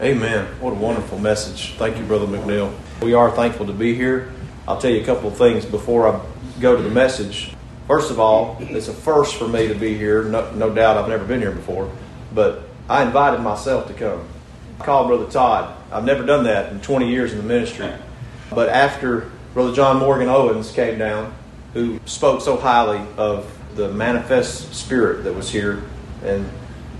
Amen. What a wonderful message. Thank you, Brother McNeil. We are thankful to be here. I'll tell you a couple of things before I go to the message. First of all, it's a first for me to be here. No doubt I've never been here before, but I invited myself to come. I called Brother Todd. I've never done that in 20 years in the ministry. But after Brother John Morgan Owens came down, who spoke so highly of the manifest spirit that was here and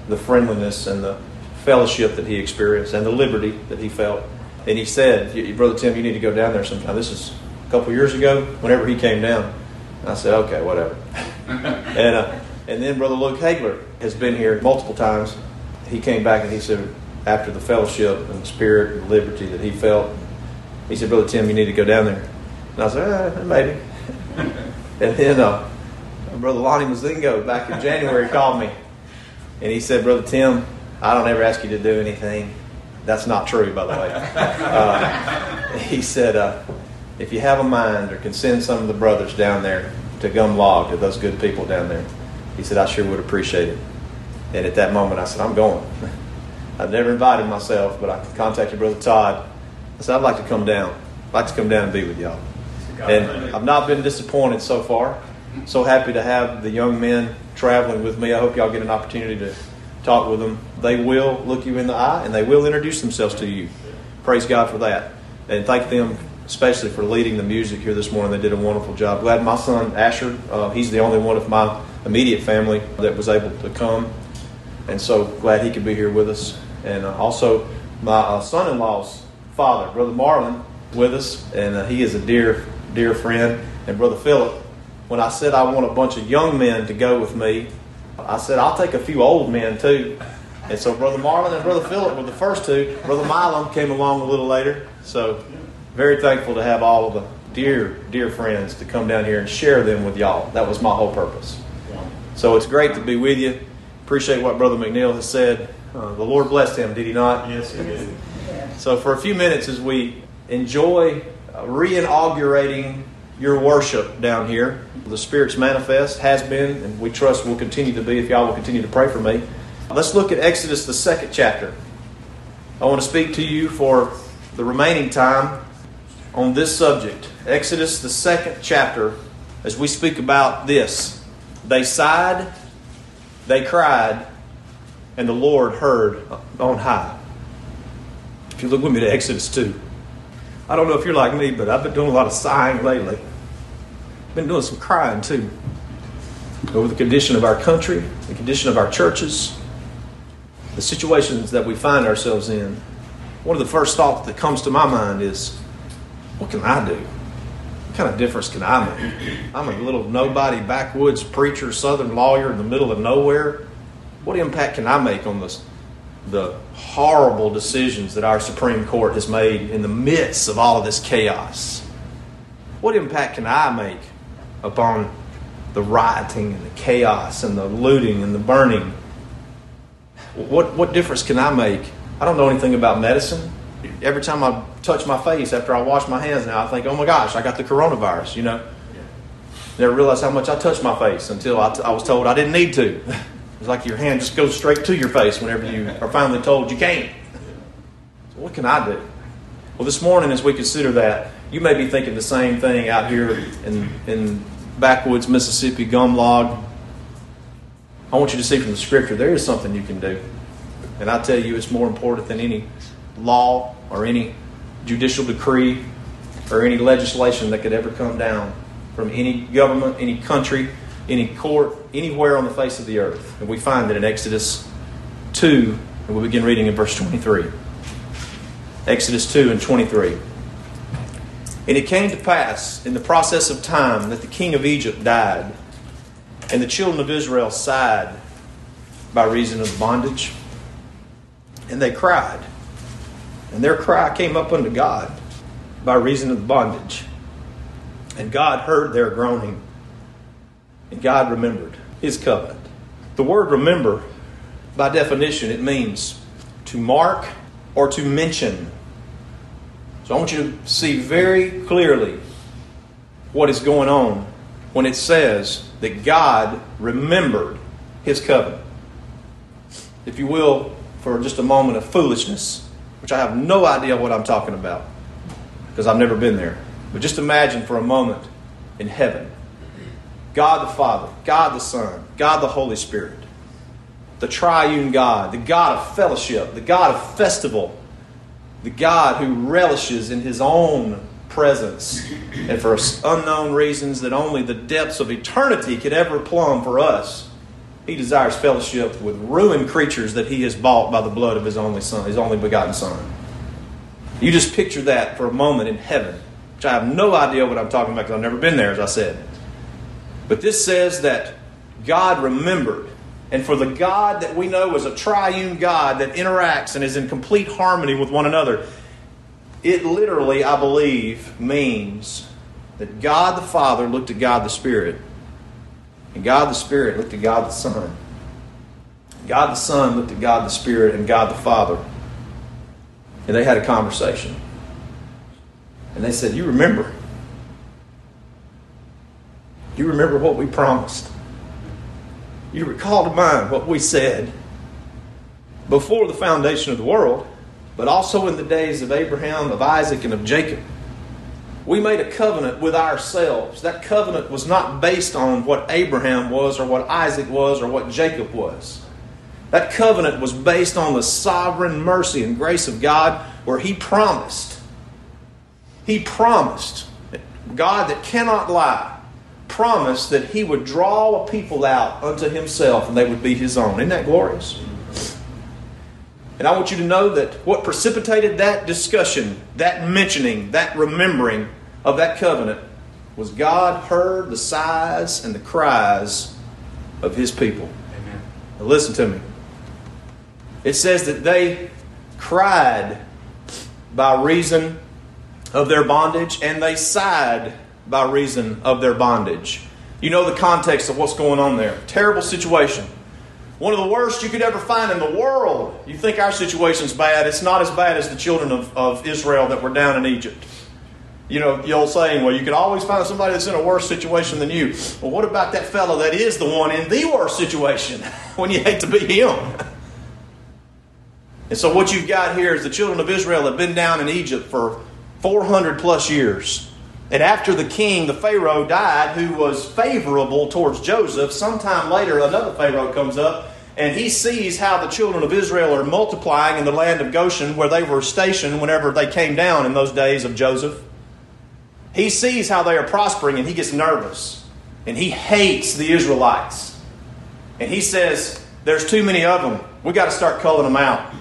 the friendliness and the fellowship that he experienced and the liberty that he felt. And he said, Brother Tim, you need to go down there sometime. This is a couple years ago, whenever he came down. And I said, okay, whatever. and then Brother Luke Hagler has been here multiple times. He came back and he said, after the fellowship and the spirit and liberty that he felt, he said, Brother Tim, you need to go down there. And I said, maybe. And then Brother Lonnie Mazingo back in January called me. And he said, Brother Tim, I don't ever ask you to do anything. That's not true, by the way. He said, if you have a mind or can send some of the brothers down there to Gum Log, to those good people down there, he said, I sure would appreciate it. And at that moment, I said, I'm going. I've never invited myself, but I contacted Brother Todd. I said, I'd like to come down. I'd like to come down and be with y'all. And I've not been disappointed so far. So happy to have the young men traveling with me. I hope y'all get an opportunity to talk with them. They will look you in the eye, and they will introduce themselves to you. Praise God for that. And thank them especially for leading the music here this morning. They did a wonderful job. Glad my son, Asher, he's the only one of my immediate family that was able to come. And so glad he could be here with us. And also my son-in-law's father, Brother Marlin, with us. And he is a dear, dear friend. And Brother Philip, when I said I want a bunch of young men to go with me, I said, I'll take a few old men, too. And so Brother Marlin and Brother Philip were the first two. Brother Milam came along a little later. So very thankful to have all of the dear, dear friends to come down here and share them with y'all. That was my whole purpose. So it's great to be with you. Appreciate what Brother McNeil has said. The Lord blessed him, did he not? Yes, he did. So for a few minutes as we enjoy reinaugurating your worship down here. The Spirit's manifest, has been, and we trust will continue to be if y'all will continue to pray for me. Let's look at Exodus, the 2nd chapter. I want to speak to you for the remaining time on this subject. Exodus, the 2nd chapter, as we speak about this. They sighed, they cried, and the Lord heard on high. If you look with me to Exodus 2. I don't know if you're like me, but I've been doing a lot of sighing lately. Been doing some crying too over the condition of our country, the condition of our churches, the situations that we find ourselves in. One of the first thoughts that comes to my mind is, what can I do? What kind of difference can I make? I'm a little nobody backwoods preacher, southern lawyer in the middle of nowhere. What impact can I make on this? The horrible decisions that our Supreme Court has made in the midst of all of this chaos. What impact can I make upon the rioting and the chaos and the looting and the burning? What difference can I make? I don't know anything about medicine. Every time I touch my face after I wash my hands now, I think, oh my gosh, I got the coronavirus, you know. Never realized how much I touched my face until I was told I didn't need to. It's like your hand just goes straight to your face whenever you are finally told you can't. So what can I do? Well, this morning as we consider that, you may be thinking the same thing out here in backwoods Mississippi, Gum Log. I want you to see from the Scripture there is something you can do. And I tell you it's more important than any law or any judicial decree or any legislation that could ever come down from any government, any country, any court, anywhere on the face of the earth. And we find that in Exodus 2, and we'll begin reading in verse 23. Exodus 2 and 23. And it came to pass in the process of time that the king of Egypt died, and the children of Israel sighed by reason of the bondage. And they cried, and their cry came up unto God by reason of the bondage. And God heard their groaning. And God remembered His covenant. The word remember, by definition, it means to mark or to mention. So I want you to see very clearly what is going on when it says that God remembered His covenant. If you will, for just a moment of foolishness, which I have no idea what I'm talking about because I've never been there. But just imagine for a moment in heaven, God the Father, God the Son, God the Holy Spirit, the triune God, the God of fellowship, the God of festival, the God who relishes in His own presence, and for unknown reasons that only the depths of eternity could ever plumb for us, He desires fellowship with ruined creatures that He has bought by the blood of His only Son, His only begotten Son. You just picture that for a moment in heaven, which I have no idea what I'm talking about because I've never been there, as I said. But this says that God remembered. And for the God that we know as a triune God that interacts and is in complete harmony with one another, it literally, I believe, means that God the Father looked at God the Spirit, and God the Spirit looked at God the Son. God the Son looked at God the Spirit and God the Father, and they had a conversation. And they said, you remember what we promised. You recall to mind what we said before the foundation of the world, but also in the days of Abraham, of Isaac, and of Jacob. We made a covenant with ourselves. That covenant was not based on what Abraham was or what Isaac was or what Jacob was. That covenant was based on the sovereign mercy and grace of God, where He promised, God that cannot lie, promised that He would draw a people out unto Himself and they would be His own. Isn't that glorious? And I want you to know that what precipitated that discussion, that mentioning, that remembering of that covenant was God heard the sighs and the cries of His people. Amen. Now listen to me. It says that they cried by reason of their bondage, and they sighed by reason of their bondage. You know the context of what's going on there. Terrible situation. One of the worst you could ever find in the world. You think our situation's bad. It's not as bad as the children of Israel that were down in Egypt. You know, the old saying, well, you could always find somebody that's in a worse situation than you. Well, what about that fellow that is the one in the worst situation when you hate to be him? And so what you've got here is the children of Israel have been down in Egypt for 400 plus years. And after the king, the Pharaoh, died, who was favorable towards Joseph, sometime later another Pharaoh comes up and he sees how the children of Israel are multiplying in the land of Goshen, where they were stationed whenever they came down in those days of Joseph. He sees how they are prospering and he gets nervous. And he hates the Israelites. And he says, there's too many of them. We've got to start culling them out.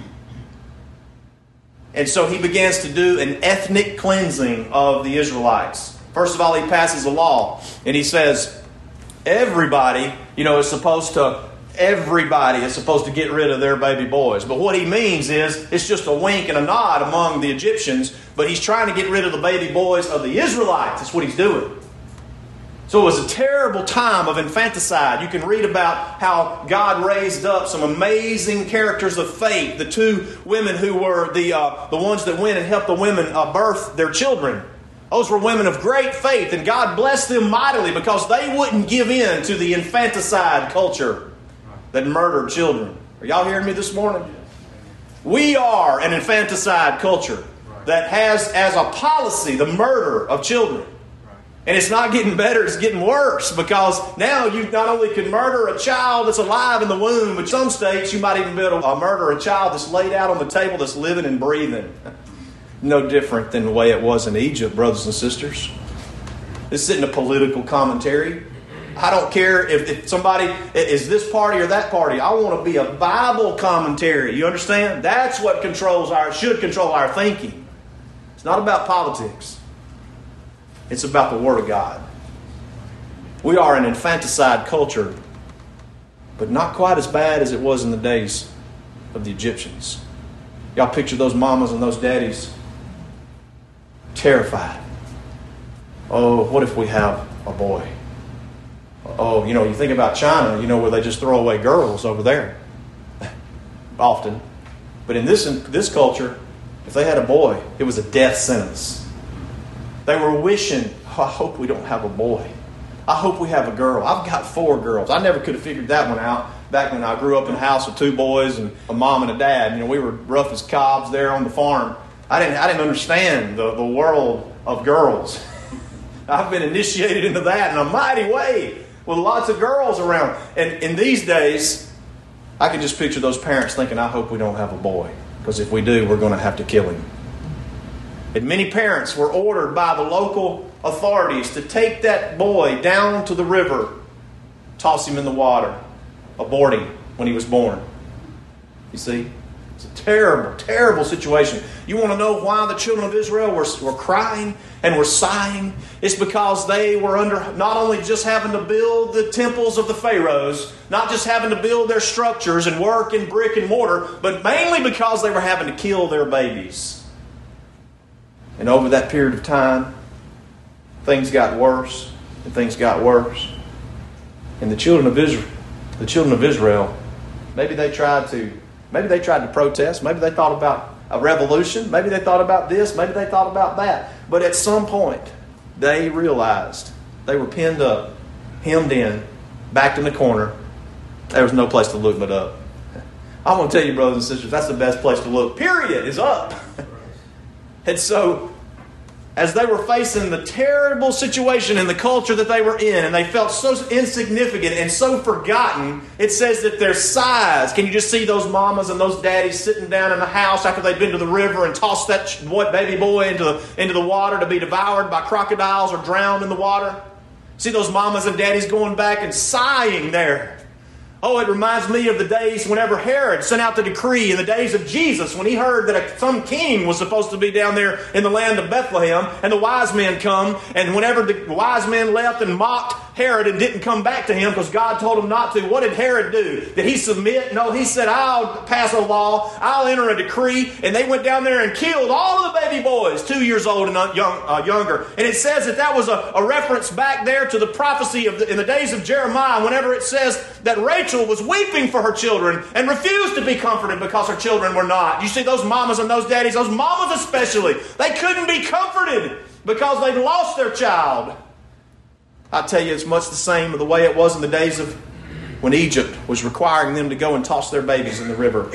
And so he begins to do an ethnic cleansing of the Israelites. First of all, he passes a law. And he says, everybody is supposed to get rid of their baby boys. But what he means is, it's just a wink and a nod among the Egyptians. But he's trying to get rid of the baby boys of the Israelites. That's what he's doing. So it was a terrible time of infanticide. You can read about how God raised up some amazing characters of faith. The two women who were the ones that went and helped the women birth their children. Those were women of great faith, and God blessed them mightily because they wouldn't give in to the infanticide culture that murdered children. Are y'all hearing me this morning? We are an infanticide culture that has as a policy the murder of children. And it's not getting better, it's getting worse, because now you not only could murder a child that's alive in the womb, but some states you might even be able to murder a child that's laid out on the table that's living and breathing. No different than the way it was in Egypt, brothers and sisters. This isn't a political commentary. I don't care if somebody is this party or that party. I want to be a Bible commentary. You understand? That's what should control our thinking. It's not about politics. It's about the Word of God. We are an infanticide culture, but not quite as bad as it was in the days of the Egyptians. Y'all picture those mamas and those daddies terrified. Oh, what if we have a boy? Oh, you know, you think about China, you know, where they just throw away girls over there often. But in this culture, if they had a boy, it was a death sentence. They were wishing, oh, I hope we don't have a boy. I hope we have a girl. I've got 4 girls. I never could have figured that one out. back when I grew up in a house with two boys and a mom and a dad, you know, we were rough as cobs there on the farm. I didn't understand the world of girls. I've been initiated into that in a mighty way with lots of girls around. And in these days, I can just picture those parents thinking, I hope we don't have a boy, because if we do, we're going to have to kill him. And many parents were ordered by the local authorities to take that boy down to the river, toss him in the water, abort him when he was born. You see, it's a terrible, terrible situation. You want to know why the children of Israel were crying and were sighing? It's because they were under not only just having to build the temples of the pharaohs, not just having to build their structures and work in brick and mortar, but mainly because they were having to kill their babies. And over that period of time, things got worse, and things got worse. And the children of Israel, maybe they tried to protest. Maybe they thought about a revolution. Maybe they thought about this. Maybe they thought about that. But at some point, they realized they were pinned up, hemmed in, backed in the corner. There was no place to look but up. I want to tell you, brothers and sisters, that's the best place to look. Period is up. And so, as they were facing the terrible situation in the culture that they were in, and they felt so insignificant and so forgotten, it says that their sighs, can you just see those mamas and those daddies sitting down in the house after they've been to the river and tossed that baby boy into the water to be devoured by crocodiles or drowned in the water? See those mamas and daddies going back and sighing there. Oh, it reminds me of the days whenever Herod sent out the decree in the days of Jesus when he heard that some king was supposed to be down there in the land of Bethlehem, and the wise men come, and whenever the wise men left and mocked Herod and didn't come back to him because God told him not to, what did Herod do? Did he submit? No, he said, I'll pass a law, I'll enter a decree, and they went down there and killed all of the baby boys 2 years old and younger. And it says that was a reference back there to the prophecy in the days of Jeremiah, whenever it says that Rachel was weeping for her children and refused to be comforted because her children were not. You see, those mamas and those daddies, those mamas especially, they couldn't be comforted because they'd lost their child. I tell you, it's much the same the way it was in the days of when Egypt was requiring them to go and toss their babies in the river.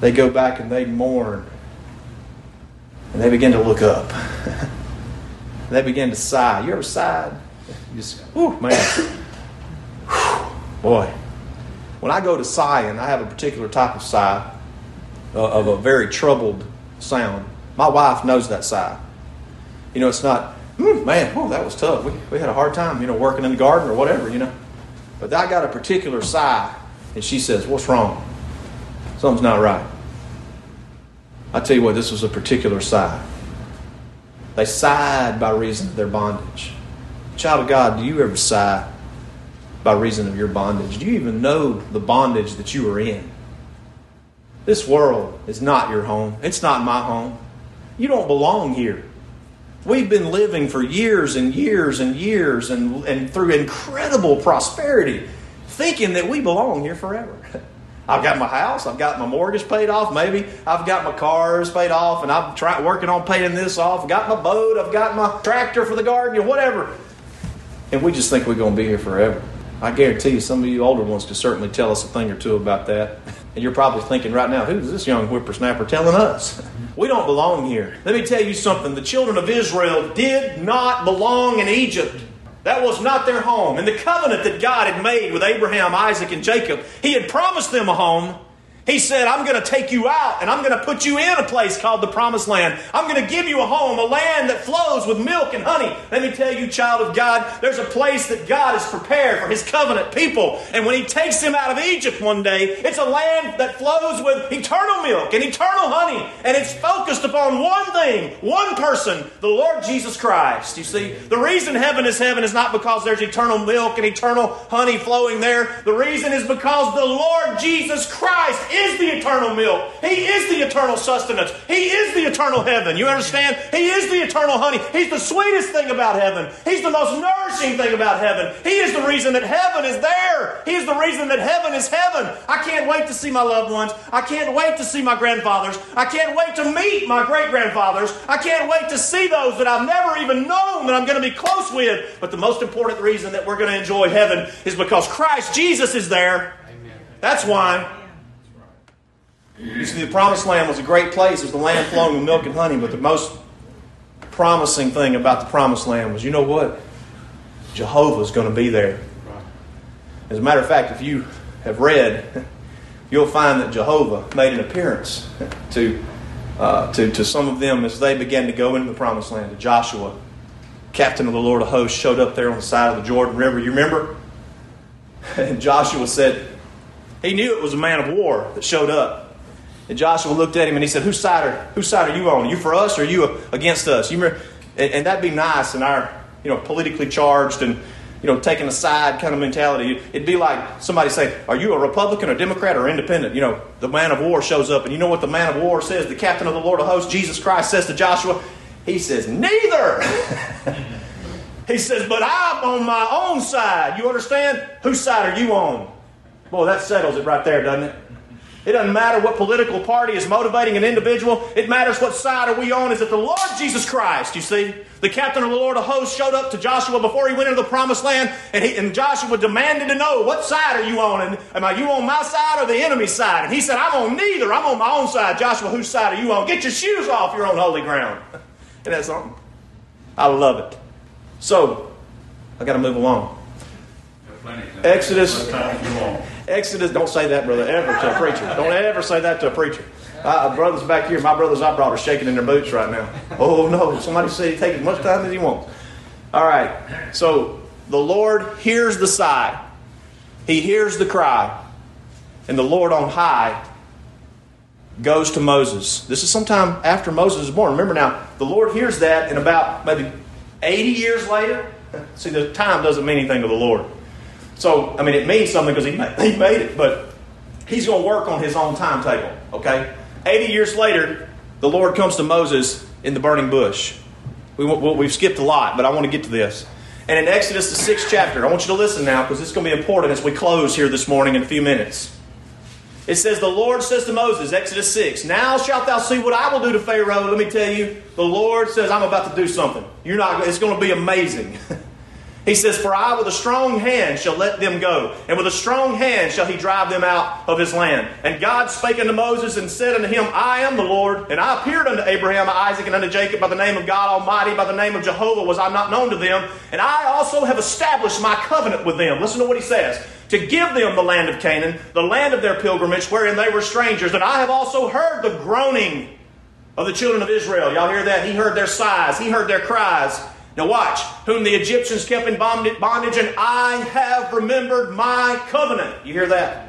They go back and they mourn. And they begin to look up. They begin to sigh. You ever sighed? You just, whew, man. Boy. When I go to sighing, I have a particular type of sigh, of a very troubled sound. My wife knows that sigh. You know, it's not, man, whew, that was tough. We had a hard time, you know, working in the garden or whatever, you know. But I got a particular sigh, and she says, what's wrong? Something's not right. I tell you what, this was a particular sigh. They sighed by reason of their bondage. Child of God, do you ever sigh by reason of your bondage? Do you even know the bondage that you are in? This world is not your home. It's not my home. You don't belong here. We've been living for years and years and years and through incredible prosperity, thinking that we belong here forever. I've got my house, I've got my mortgage paid off, maybe I've got my cars paid off, and I'm working on paying this off. I've got my boat, I've got my tractor for the garden, or whatever. And we just think we're going to be here forever. I guarantee you, some of you older ones could certainly tell us a thing or two about that. And you're probably thinking right now, who's this young whippersnapper telling us? We don't belong here. Let me tell you something. The children of Israel did not belong in Egypt. That was not their home. And the covenant that God had made with Abraham, Isaac, and Jacob, He had promised them a home. He said, I'm going to take you out, and I'm going to put you in a place called the Promised Land. I'm going to give you a home, a land that flows with milk and honey. Let me tell you, child of God, there's a place that God has prepared for His covenant people. And when He takes them out of Egypt one day, it's a land that flows with eternal milk and eternal honey. And it's focused upon one thing, one person, the Lord Jesus Christ. You see, the reason heaven is not because there's eternal milk and eternal honey flowing there. The reason is because the Lord Jesus Christ is the eternal milk. He is the eternal sustenance. He is the eternal heaven. You understand? He is the eternal honey. He's the sweetest thing about heaven. He's the most nourishing thing about heaven. He is the reason that heaven is there. He is the reason that heaven is heaven. I can't wait to see my loved ones. I can't wait to see my grandfathers. I can't wait to meet my great-grandfathers. I can't wait to see those that I've never even known that I'm going to be close with. But the most important reason that we're going to enjoy heaven is because Christ Jesus is there. Amen. That's why. You see, the Promised Land was a great place. It was the land flowing with milk and honey. But the most promising thing about the Promised Land was, you know what? Jehovah's going to be there. As a matter of fact, if you have read, you'll find that Jehovah made an appearance to some of them as they began to go into the Promised Land. To Joshua, captain of the Lord of hosts, showed up there on the side of the Jordan River. You remember? And Joshua said, he knew it was a man of war that showed up. And Joshua looked at him and he said, whose side are you on? Are you for us or are you against us? You remember? And that'd be nice in our, politically charged and, taking a side kind of mentality. It'd be like somebody saying, are you a Republican or Democrat or independent? The man of war shows up. And you know what the man of war says? The captain of the Lord of hosts, Jesus Christ, says to Joshua, he says, neither. He says, but I'm on my own side. You understand? Whose side are you on? Boy, that settles it right there, doesn't it? It doesn't matter what political party is motivating an individual. It matters what side are we on. Is it the Lord Jesus Christ, you see? The captain of the Lord of hosts showed up to Joshua before he went into the Promised Land, and Joshua demanded to know, what side are you on? And am you on my side or the enemy's side? And he said, I'm on neither. I'm on my own side. Joshua, whose side are you on? Get your shoes off. You're on holy ground. And that's something. I love it. So, I got to move along. Exodus, don't say that, brother, ever to a preacher. Don't ever say that to a preacher. Brother's back here. My brother's eyebrows are shaking in their boots right now. Oh, no. Somebody said he takes as much time as he wants. All right. So the Lord hears the sigh. He hears the cry. And the Lord on high goes to Moses. This is sometime after Moses is born. Remember now, the Lord hears that and about maybe 80 years later. See, the time doesn't mean anything to the Lord. So, it means something because he made it, but he's going to work on his own timetable, okay? 80 years later, the Lord comes to Moses in the burning bush. We've skipped a lot, but I want to get to this. And in Exodus, the 6th chapter, I want you to listen now because it's going to be important as we close here this morning in a few minutes. It says, the Lord says to Moses, Exodus 6, now shalt thou see what I will do to Pharaoh. Let me tell you, the Lord says, I'm about to do something. It's going to be amazing. He says, for I with a strong hand shall let them go, and with a strong hand shall he drive them out of his land. And God spake unto Moses and said unto him, I am the Lord, and I appeared unto Abraham, Isaac, and unto Jacob by the name of God Almighty, by the name of Jehovah was I not known to them, and I also have established my covenant with them. Listen to what he says. To give them the land of Canaan, the land of their pilgrimage, wherein they were strangers. And I have also heard the groaning of the children of Israel. Y'all hear that? He heard their sighs. He heard their cries. Now watch, whom the Egyptians kept in bondage, and I have remembered my covenant. You hear that?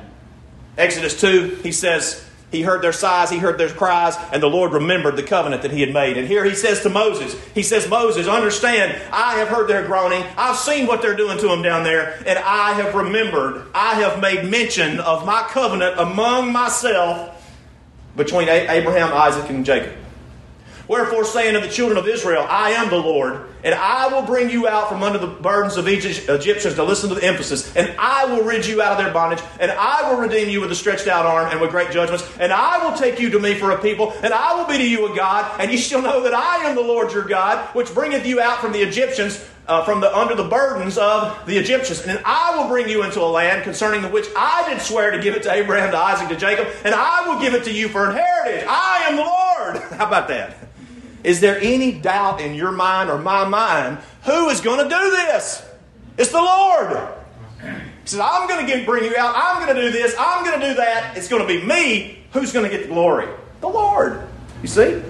Exodus 2, he says, he heard their sighs, he heard their cries, and the Lord remembered the covenant that he had made. And here he says to Moses, Moses, understand, I have heard their groaning, I've seen what they're doing to them down there, and I have remembered, I have made mention of my covenant among myself between Abraham, Isaac, and Jacob. Wherefore say unto the children of Israel, I am the Lord, and I will bring you out from under the burdens of Egyptians. Now listen to the emphasis. And I will rid you out of their bondage, and I will redeem you with a stretched out arm and with great judgments, and I will take you to me for a people, and I will be to you a God, and ye shall know that I am the Lord your God, which bringeth you out from the Egyptians, under the burdens of the Egyptians. And I will bring you into a land concerning the which I did swear to give it to Abraham, to Isaac, to Jacob, and I will give it to you for an heritage. I am the Lord. How about that? Is there any doubt in your mind or my mind who is going to do this? It's the Lord. He says, I'm going to bring you out. I'm going to do this. I'm going to do that. It's going to be me. Who's going to get the glory? The Lord. You see?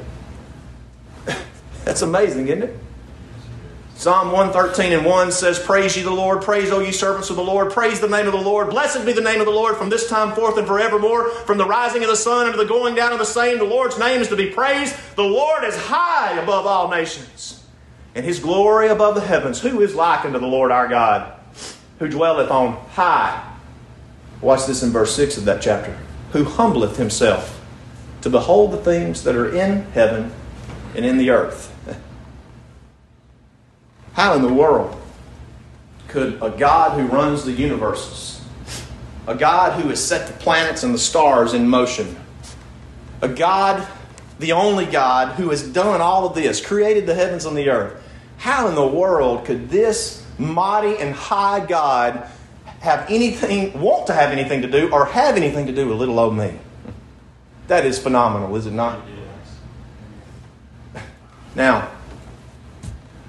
That's amazing, isn't it? Psalm 113:1 says, praise ye the Lord. Praise, O ye servants of the Lord. Praise the name of the Lord. Blessed be the name of the Lord from this time forth and forevermore. From the rising of the sun unto the going down of the same, the Lord's name is to be praised. The Lord is high above all nations, and his glory above the heavens. Who is like unto the Lord our God, who dwelleth on high? Watch this in verse 6 of that chapter. Who humbleth himself to behold the things that are in heaven and in the earth. How in the world could a God who runs the universes, a God who has set the planets and the stars in motion, a God, the only God, who has done all of this, created the heavens and the earth. How in the world could this mighty and high God have anything, want to have anything to do, or have anything to do with little old me? That is phenomenal, is it not? Now,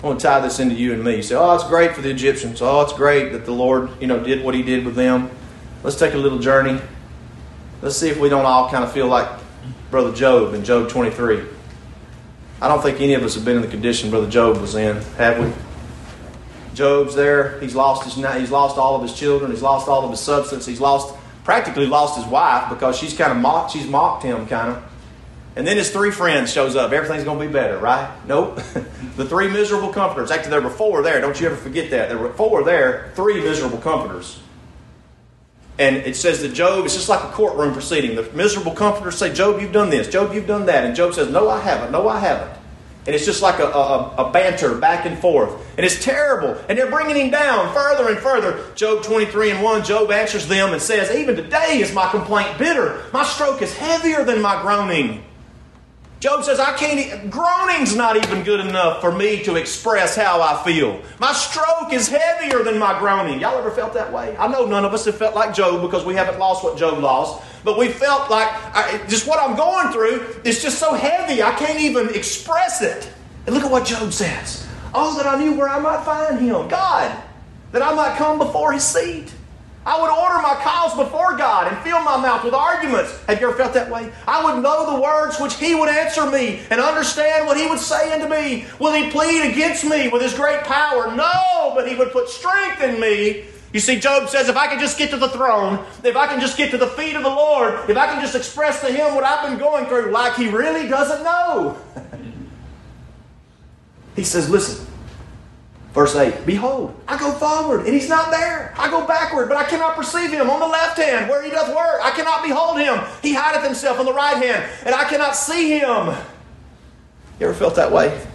I want to tie this into you and me. You say, oh, it's great for the Egyptians. Oh, it's great that the Lord, did what He did with them. Let's take a little journey. Let's see if we don't all kind of feel like Brother Job in Job 23. I don't think any of us have been in the condition Brother Job was in, have we? Job's there. He's lost all of his children. He's lost all of his substance. He's practically lost his wife because she's mocked him kind of. And then his three friends shows up. Everything's going to be better, right? Nope. The three miserable comforters. Actually, there were four there. Don't you ever forget that. There were four there, three miserable comforters. And it says that Job, it's just like a courtroom proceeding. The miserable comforters say, Job, you've done this. Job, you've done that. And Job says, no, I haven't. No, I haven't. And it's just like a banter back and forth. And it's terrible. And they're bringing him down further and further. Job 23:1, Job answers them and says, even today is my complaint bitter. My stroke is heavier than my groaning. Job says, I can't, groaning's not even good enough for me to express how I feel. My stroke is heavier than my groaning. Y'all ever felt that way? I know none of us have felt like Job because we haven't lost what Job lost. But we felt like just what I'm going through is just so heavy I can't even express it. And look at what Job says. Oh, that I knew where I might find Him. God, that I might come before His seat. I would order my cause before God and fill my mouth with arguments. Have you ever felt that way? I would know the words which He would answer me and understand what He would say unto me. Will He plead against me with His great power? No, but He would put strength in me. You see, Job says, if I can just get to the throne, if I can just get to the feet of the Lord, if I can just express to Him what I've been going through, like He really doesn't know. He says, listen. Verse 8, behold, I go forward, and He's not there. I go backward, but I cannot perceive Him. On the left hand, where He doth work, I cannot behold Him. He hideth Himself on the right hand, and I cannot see Him. You ever felt that way?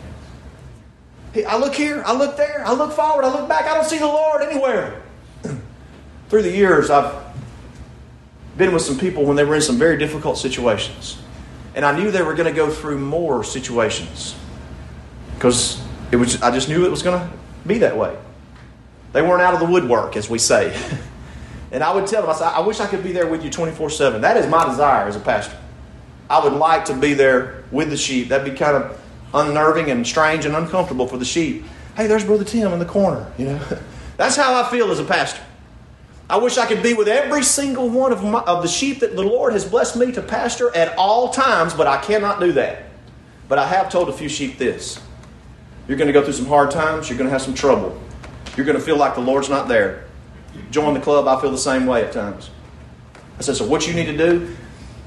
I look here, I look there, I look forward, I look back. I don't see the Lord anywhere. Through the years, I've been with some people when they were in some very difficult situations. And I knew they were going to go through more situations. Because I just knew it was going to be that way. They weren't out of the woodwork, as we say. And I would tell them, I said, I wish I could be there with you 24/7. That is my desire as a pastor. I would like to be there with the sheep. That'd be kind of unnerving and strange and uncomfortable for the sheep. Hey, there's Brother Tim in the corner. That's how I feel as a pastor. I wish I could be with every single one of the sheep that the Lord has blessed me to pastor at all times, but I cannot do that. But I have told a few sheep this. You're going to go through some hard times. You're going to have some trouble. You're going to feel like the Lord's not there. Join the club. I feel the same way at times. I said, so what you need to do,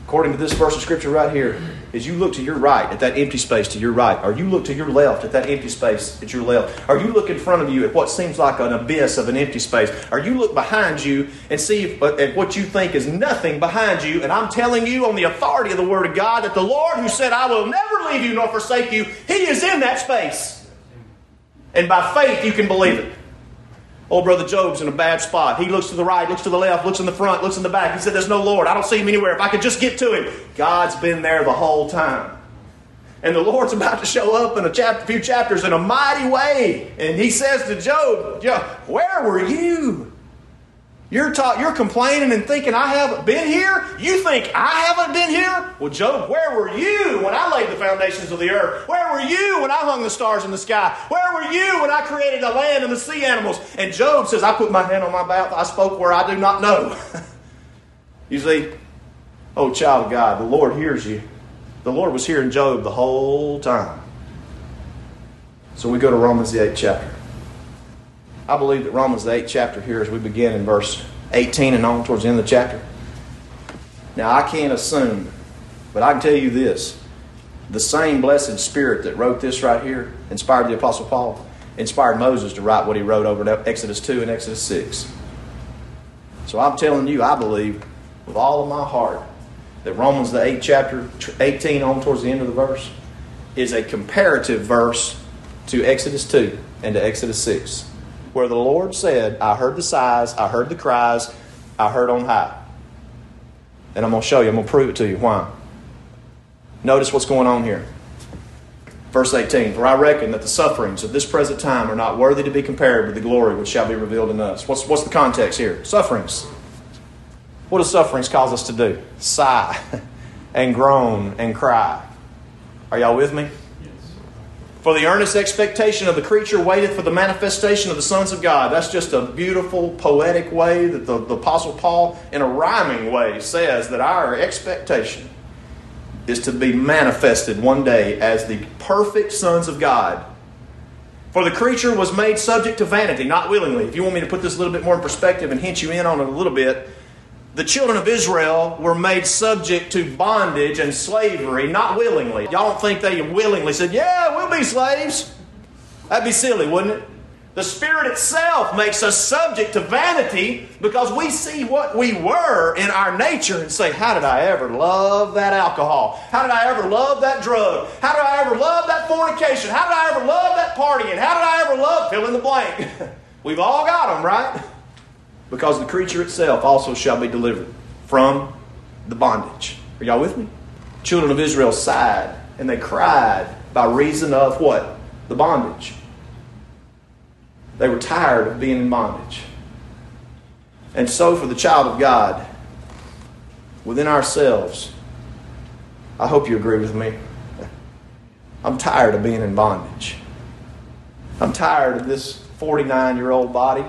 according to this verse of Scripture right here, is you look to your right at that empty space to your right, or you look to your left at that empty space at your left, or you look in front of you at what seems like an abyss of an empty space, or you look behind you and see at what you think is nothing behind you. And I'm telling you on the authority of the Word of God that the Lord who said, I will never leave you nor forsake you, He is in that space. And by faith, you can believe it. Old Brother Job's in a bad spot. He looks to the right, looks to the left, looks in the front, looks in the back. He said, there's no Lord. I don't see Him anywhere. If I could just get to Him. God's been there the whole time. And the Lord's about to show up in a few chapters in a mighty way. And He says to Job, where were you? You're complaining and thinking, I haven't been here? You think I haven't been here? Well, Job, where were you when I laid the foundations of the earth? Where were you when I hung the stars in the sky? Where were you when I created the land and the sea animals? And Job says, I put my hand on my mouth. I spoke where I do not know. You see, oh, child of God, the Lord hears you. The Lord was hearing Job the whole time. So we go to Romans the 8th chapter. I believe that Romans the 8th chapter here as we begin in verse 18 and on towards the end of the chapter. Now I can't assume, but I can tell you this. The same blessed Spirit that wrote this right here, inspired the Apostle Paul, inspired Moses to write what he wrote over in Exodus 2 and Exodus 6. So I'm telling you, I believe with all of my heart that Romans the 8th chapter 18 on towards the end of the verse is a comparative verse to Exodus 2 and to Exodus 6. Where the Lord said, I heard the sighs, I heard the cries, I heard on high. And I'm going to show you, I'm going to prove it to you why. Notice what's going on here. Verse 18, for I reckon that the sufferings of this present time are not worthy to be compared with the glory which shall be revealed in us. What's the context here? Sufferings. What do sufferings cause us to do? Sigh and groan and cry. Are y'all with me? For the earnest expectation of the creature waiteth for the manifestation of the sons of God. That's just a beautiful, poetic way that the Apostle Paul, in a rhyming way, says that our expectation is to be manifested one day as the perfect sons of God. For the creature was made subject to vanity, not willingly. If you want me to put this a little bit more in perspective and hint you in on it a little bit, the children of Israel were made subject to bondage and slavery, not willingly. Y'all don't think they willingly said, yeah, we'll be slaves. That'd be silly, wouldn't it? The Spirit itself makes us subject to vanity because we see what we were in our nature and say, how did I ever love that alcohol? How did I ever love that drug? How did I ever love that fornication? How did I ever love that partying? How did I ever love fill in the blank? We've all got them, right? Because the creature itself also shall be delivered from the bondage. Are y'all with me? Children of Israel sighed and they cried by reason of what? The bondage. They were tired of being in bondage. And so for the child of God, within ourselves, I hope you agree with me. I'm tired of being in bondage. I'm tired of this 49-year-old body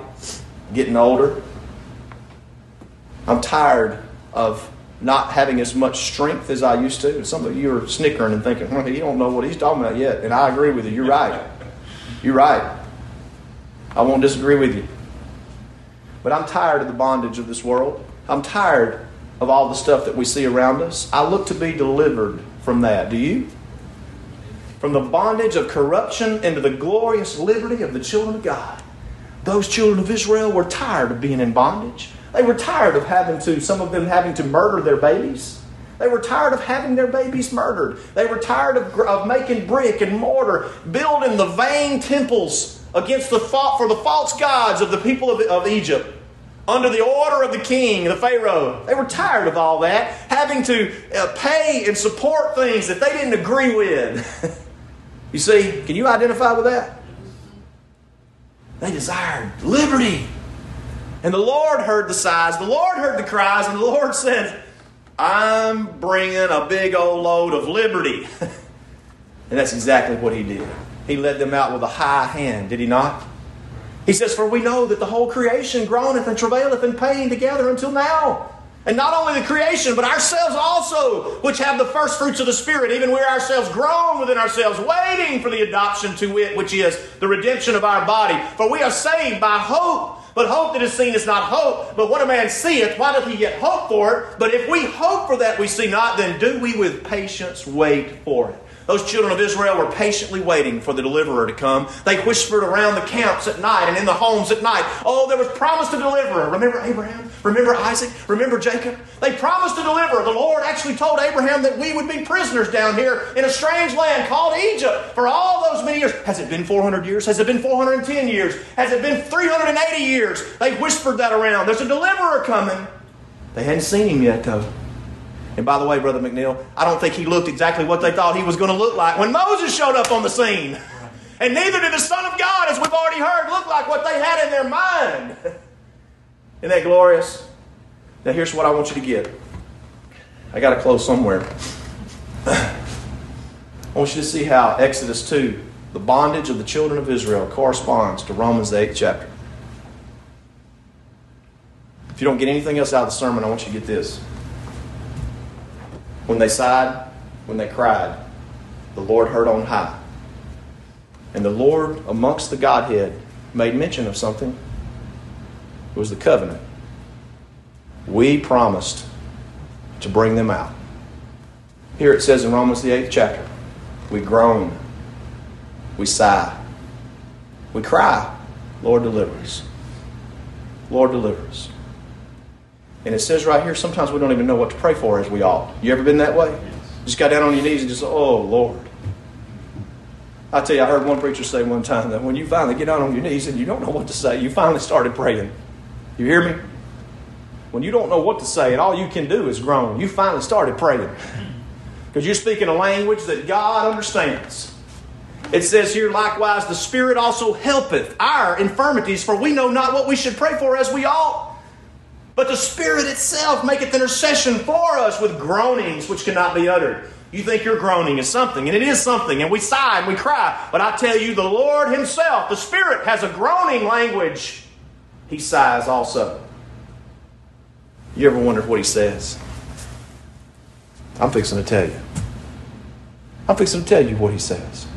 getting older. I'm tired of not having as much strength as I used to. Some of you are snickering and thinking, you don't know what he's talking about yet. And I agree with you. You're right. You're right. I won't disagree with you. But I'm tired of the bondage of this world. I'm tired of all the stuff that we see around us. I look to be delivered from that. Do you? From the bondage of corruption into the glorious liberty of the children of God. Those children of Israel were tired of being in bondage. They were tired of some of them having to murder their babies. They were tired of having their babies murdered. They were tired of making brick and mortar, building the vain temples against the false gods of the people of Egypt. Under the order of the king, the Pharaoh. They were tired of all that, having to pay and support things that they didn't agree with. You see, can you identify with that? They desired liberty. And the Lord heard the sighs. The Lord heard the cries. And the Lord says, I'm bringing a big old load of liberty. And that's exactly what he did. He led them out with a high hand, did he not? He says, for we know that the whole creation groaneth and travaileth in pain together until now. And not only the creation, but ourselves also, which have the first fruits of the Spirit, even we ourselves groan within ourselves, waiting for the adoption to it, which is the redemption of our body. For we are saved by hope, but hope that is seen is not hope. But what a man seeth, why doth he yet hope for it? But if we hope for that we see not, then do we with patience wait for it. Those children of Israel were patiently waiting for the deliverer to come. They whispered around the camps at night and in the homes at night. Oh, there was promised a deliverer. Remember Abraham? Remember Isaac? Remember Jacob? They promised a deliverer. The Lord actually told Abraham that we would be prisoners down here in a strange land called Egypt for all those many years. Has it been 400 years? Has it been 410 years? Has it been 380 years? They whispered that around. There's a deliverer coming. They hadn't seen him yet, though. And by the way, Brother McNeil, I don't think he looked exactly what they thought he was going to look like when Moses showed up on the scene. And neither did the Son of God, as we've already heard, look like what they had in their mind. Isn't that glorious? Now here's what I want you to get. I got to close somewhere. I want you to see how Exodus 2, the bondage of the children of Israel, corresponds to Romans the 8th chapter. If you don't get anything else out of the sermon, I want you to get this. When they sighed, when they cried, the Lord heard on high. And the Lord amongst the Godhead made mention of something. It was the covenant. We promised to bring them out. Here it says in Romans the 8th chapter, we groan, we sigh, we cry, Lord deliver us. Lord deliver us. And it says right here, sometimes we don't even know what to pray for as we ought. You ever been that way? Yes. Just got down on your knees and just, oh, Lord. I tell you, I heard one preacher say one time that when you finally get down on your knees and you don't know what to say, you finally started praying. You hear me? When you don't know what to say and all you can do is groan, you finally started praying. Because you're speaking a language that God understands. It says here, likewise, the Spirit also helpeth our infirmities, for we know not what we should pray for as we ought. But the Spirit itself maketh intercession for us with groanings which cannot be uttered. You think your groaning is something, and it is something, and we sigh and we cry. But I tell you, the Lord Himself, the Spirit, has a groaning language. He sighs also. You ever wondered what He says? I'm fixing to tell you. I'm fixing to tell you what He says.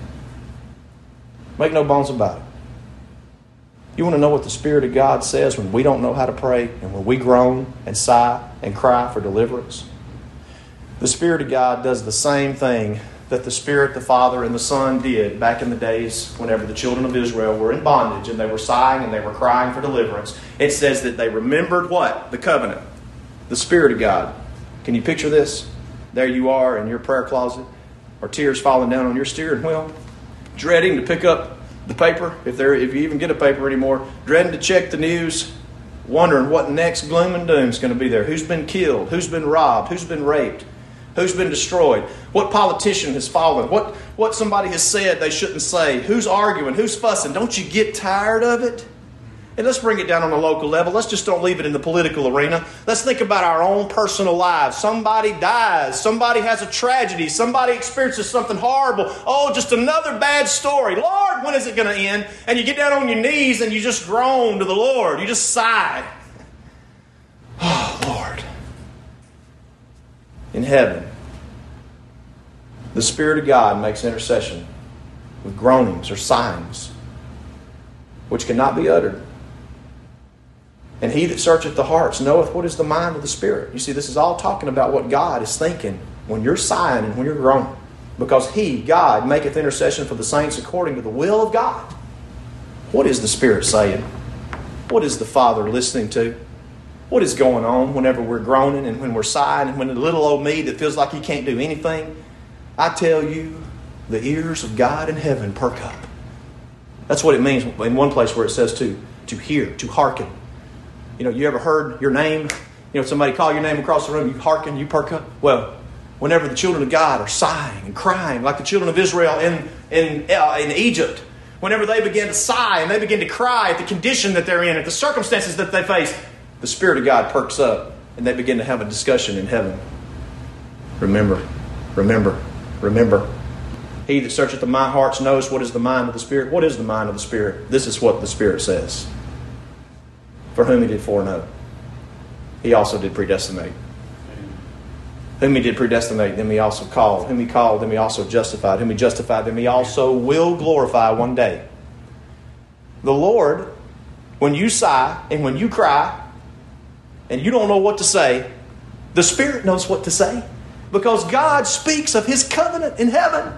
Make no bones about it. You want to know what the Spirit of God says when we don't know how to pray and when we groan and sigh and cry for deliverance? The Spirit of God does the same thing that the Spirit, the Father, and the Son did back in the days whenever the children of Israel were in bondage and they were sighing and they were crying for deliverance. It says that they remembered what? The covenant. The Spirit of God. Can you picture this? There you are in your prayer closet, or tears falling down on your steering wheel, dreading to pick up the paper, if you even get a paper anymore, dreading to check the news, wondering what next gloom and doom is going to be there. Who's been killed? Who's been robbed? Who's been raped? Who's been destroyed? What politician has fallen? What somebody has said they shouldn't say? Who's arguing? Who's fussing? Don't you get tired of it? And let's bring it down on a local level. Let's just don't leave it in the political arena. Let's think about our own personal lives. Somebody dies. Somebody has a tragedy. Somebody experiences something horrible. Oh, just another bad story. Lord, when is it going to end? And you get down on your knees and you just groan to the Lord. You just sigh. Oh, Lord. In heaven, the Spirit of God makes intercession with groanings or sighings, which cannot be uttered. And He that searcheth the hearts knoweth what is the mind of the Spirit. You see, this is all talking about what God is thinking when you're sighing and when you're groaning. Because He, God, maketh intercession for the saints according to the will of God. What is the Spirit saying? What is the Father listening to? What is going on whenever we're groaning and when we're sighing and when the little old me that feels like he can't do anything? I tell you, the ears of God in heaven perk up. That's what it means in one place where it says to hear, to hearken. You know, you ever heard your name? You know, somebody call your name across the room, you hearken, you perk up. Well, whenever the children of God are sighing and crying, like the children of Israel in Egypt, whenever they begin to sigh and they begin to cry at the condition that they're in, at the circumstances that they face, the Spirit of God perks up, and they begin to have a discussion in heaven. Remember, remember, remember. He that searcheth my hearts knows what is the mind of the Spirit. What is the mind of the Spirit? This is what the Spirit says. For whom He did foreknow, He also did predestinate. Whom He did predestinate, them He also called. Whom He called, them He also justified. Whom He justified, them He also will glorify one day. The Lord, when you sigh and when you cry, and you don't know what to say, the Spirit knows what to say. Because God speaks of His covenant in heaven.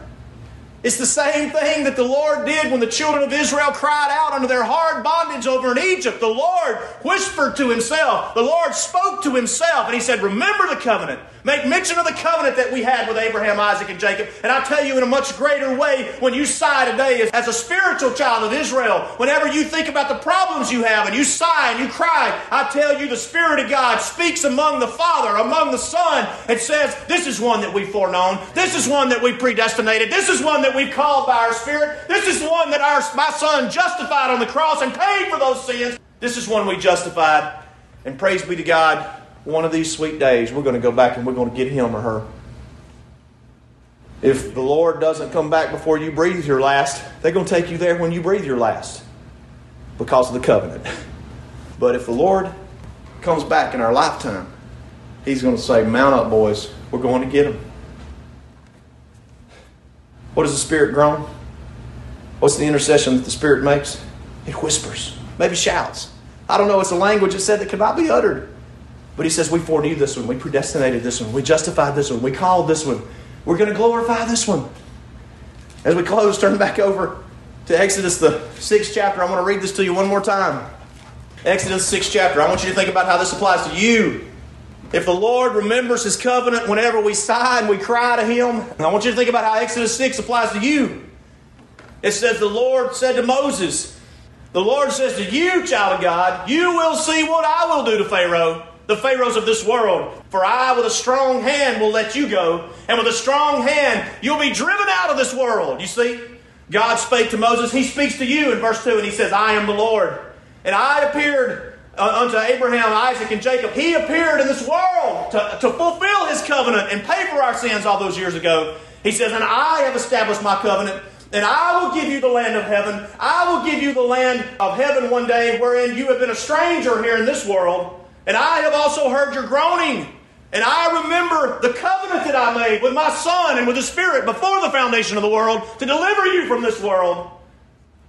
It's the same thing that the Lord did when the children of Israel cried out under their hard bondage over in Egypt. The Lord whispered to Himself. The Lord spoke to Himself. And He said, remember the covenant. Make mention of the covenant that we had with Abraham, Isaac, and Jacob. And I tell you, in a much greater way, when you sigh today as a spiritual child of Israel, whenever you think about the problems you have and you sigh and you cry, I tell you, the Spirit of God speaks among the Father, among the Son, and says, this is one that we've foreknown. This is one that we predestinated. This is one that we've called by our Spirit. This is one that my Son justified on the cross and paid for those sins. This is one we justified. And praise be to God, one of these sweet days, we're going to go back and we're going to get him or her. If the Lord doesn't come back before you breathe your last, they're going to take you there when you breathe your last because of the covenant. But if the Lord comes back in our lifetime, He's going to say, mount up, boys. We're going to get them. What does the Spirit groan? What's the intercession that the Spirit makes? It whispers, maybe shouts. I don't know. It's a language, it said, that cannot be uttered. But He says, we foreknew this one. We predestinated this one. We justified this one. We called this one. We're going to glorify this one. As we close, turn back over to Exodus, the 6th chapter. I want to read this to you one more time. Exodus 6th chapter. I want you to think about how this applies to you. If the Lord remembers His covenant whenever we sigh and we cry to Him, and I want you to think about how Exodus 6 applies to you. It says, the Lord said to Moses, the Lord says to you, child of God, you will see what I will do to Pharaoh, the Pharaohs of this world. For I with a strong hand will let you go, and with a strong hand you'll be driven out of this world. You see, God spake to Moses. He speaks to you in verse 2, and he says, I am the Lord. And I appeared unto Abraham, Isaac, and Jacob. He appeared in this world to fulfill his covenant and pay for our sins all those years ago. He says, and I have established my covenant, and I will give you the land of heaven. I will give you the land of heaven one day, wherein you have been a stranger here in this world. And I have also heard your groaning. And I remember the covenant that I made with my Son and with the Spirit before the foundation of the world to deliver you from this world.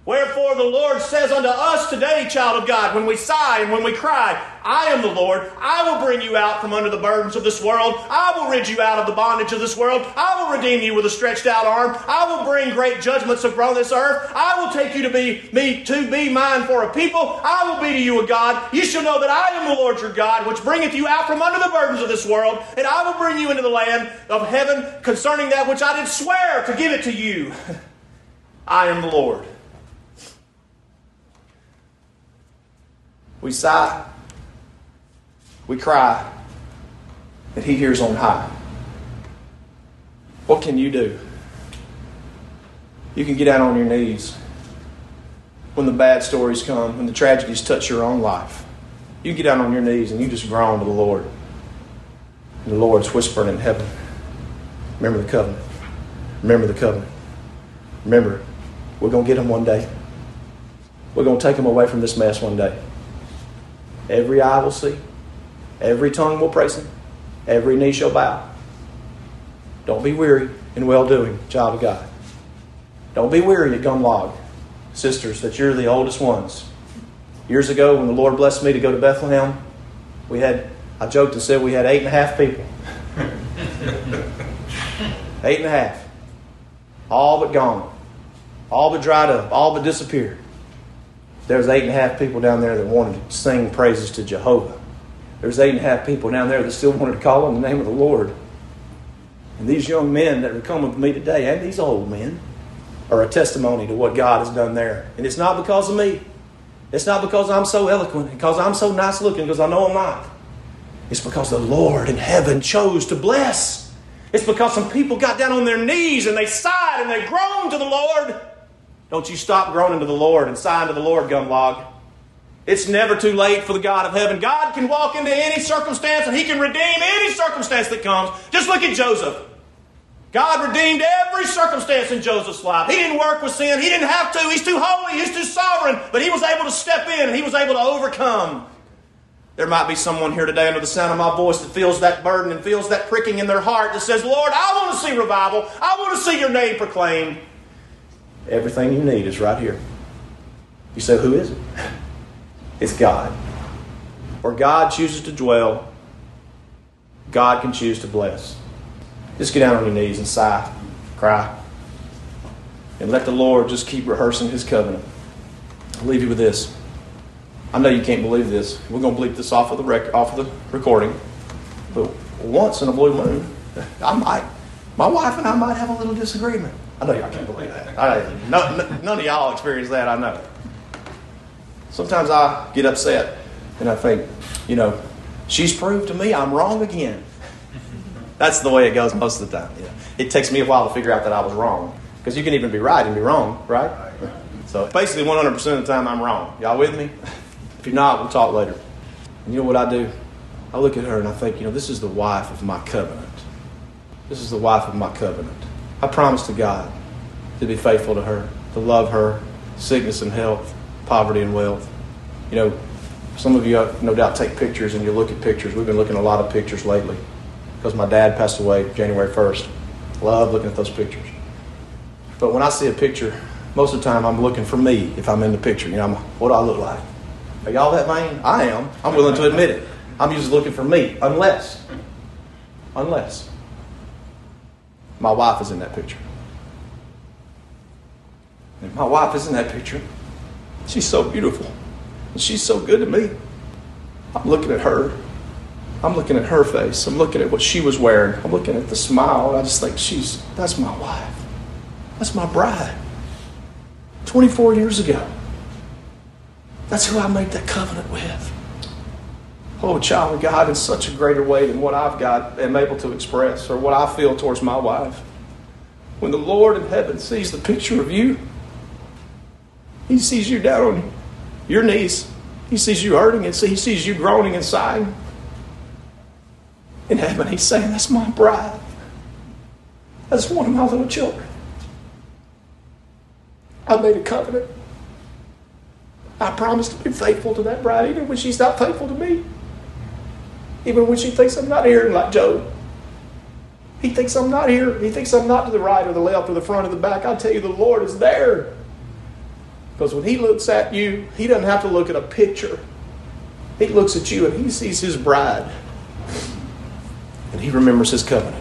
Wherefore the Lord says unto us today, child of God, when we sigh and when we cry, I am the Lord. I will bring you out from under the burdens of this world. I will rid you out of the bondage of this world. I will redeem you with a stretched out arm. I will bring great judgments upon this earth. I will take you to be mine for a people. I will be to you a God. You shall know that I am the Lord your God, which bringeth you out from under the burdens of this world. And I will bring you into the land of heaven concerning that which I did swear to give it to you. I am the Lord. We sigh, we cry, and he hears on high. What can you do? You can get out on your knees when the bad stories come, when the tragedies touch your own life. You get out on your knees and you just groan to the Lord. And the Lord's whispering in heaven, remember the covenant. Remember the covenant. Remember, we're going to get them one day. We're going to take them away from this mess one day. Every eye will see. Every tongue will praise him. Every knee shall bow. Don't be weary in well-doing, child of God. Don't be weary at Gum Log, sisters, that you're the oldest ones. Years ago, when the Lord blessed me to go to Bethlehem, I joked and said we had 8.5 people. 8.5. All but gone. All but dried up. All but disappeared. There's 8.5 people down there that wanted to sing praises to Jehovah. There's 8.5 people down there that still wanted to call on the name of the Lord. And these young men that are coming to me today, and these old men, are a testimony to what God has done there. And it's not because of me. It's not because I'm so eloquent, because I'm so nice looking, because I know I'm not. It's because the Lord in heaven chose to bless. It's because some people got down on their knees and they sighed and they groaned to the Lord. Don't you stop groaning to the Lord and sighing to the Lord, Gum Log. It's never too late for the God of heaven. God can walk into any circumstance and he can redeem any circumstance that comes. Just look at Joseph. God redeemed every circumstance in Joseph's life. He didn't work with sin. He didn't have to. He's too holy. He's too sovereign. But he was able to step in and he was able to overcome. There might be someone here today under the sound of my voice that feels that burden and feels that pricking in their heart that says, Lord, I want to see revival. I want to see your name proclaimed. Everything you need is right here. You say, who is it? It's God. Where God chooses to dwell, God can choose to bless. Just get down on your knees and sigh, cry, and let the Lord just keep rehearsing his covenant. I'll leave you with this. I know you can't believe this. We're going to bleep this off of the recording. But once in a blue moon, my wife and I might have a little disagreement. I know y'all can't believe that. None of y'all experience that, I know. Sometimes I get upset and I think, she's proved to me I'm wrong again. That's the way it goes most of the time. Yeah. It takes me a while to figure out that I was wrong. Because you can even be right and be wrong, right? So basically 100% of the time I'm wrong. Y'all with me? If you're not, we'll talk later. And you know what I do? I look at her and I think, this is the wife of my covenant. This is the wife of my covenant. I promise to God to be faithful to her, to love her, sickness and health, poverty and wealth. Some of you no doubt take pictures and you look at pictures. We've been looking at a lot of pictures lately because my dad passed away January 1st. Love looking at those pictures. But when I see a picture, most of the time I'm looking for me if I'm in the picture. What do I look like? Are y'all that vain? I am. I'm willing to admit it. I'm just looking for me unless. My wife is in that picture. And my wife is in that picture. She's so beautiful. And she's so good to me. I'm looking at her. I'm looking at her face. I'm looking at what she was wearing. I'm looking at the smile. And I just think, that's my wife. That's my bride. 24 years ago. That's who I made that covenant with. oh, child of God in such a greater way than what I've got, am able to express, or what I feel towards my wife. When the Lord in heaven sees the picture of you, He sees you down on your knees. He sees you hurting, and He sees you groaning and sighing. In heaven, He's saying, that's my bride. That's one of my little children. I made a covenant. I promised to be faithful to that bride, even when she's not faithful to me. Even when she thinks I'm not hearing like Job. He thinks I'm not here. He thinks I'm not to the right or the left or the front or the back. I tell you, the Lord is there. Because when He looks at you, He doesn't have to look at a picture. He looks at you and He sees His bride. And He remembers His covenant.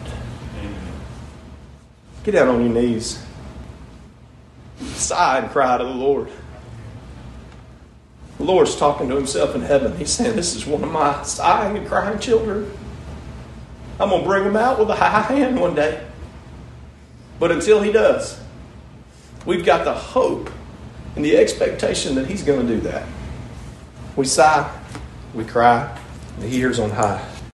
Get down on your knees. Sigh and cry to the Lord. The Lord's talking to Himself in heaven. He's saying, this is one of my sighing and crying children. I'm going to bring him out with a high hand one day. But until He does, we've got the hope and the expectation that He's going to do that. We sigh, we cry, and He hears on high.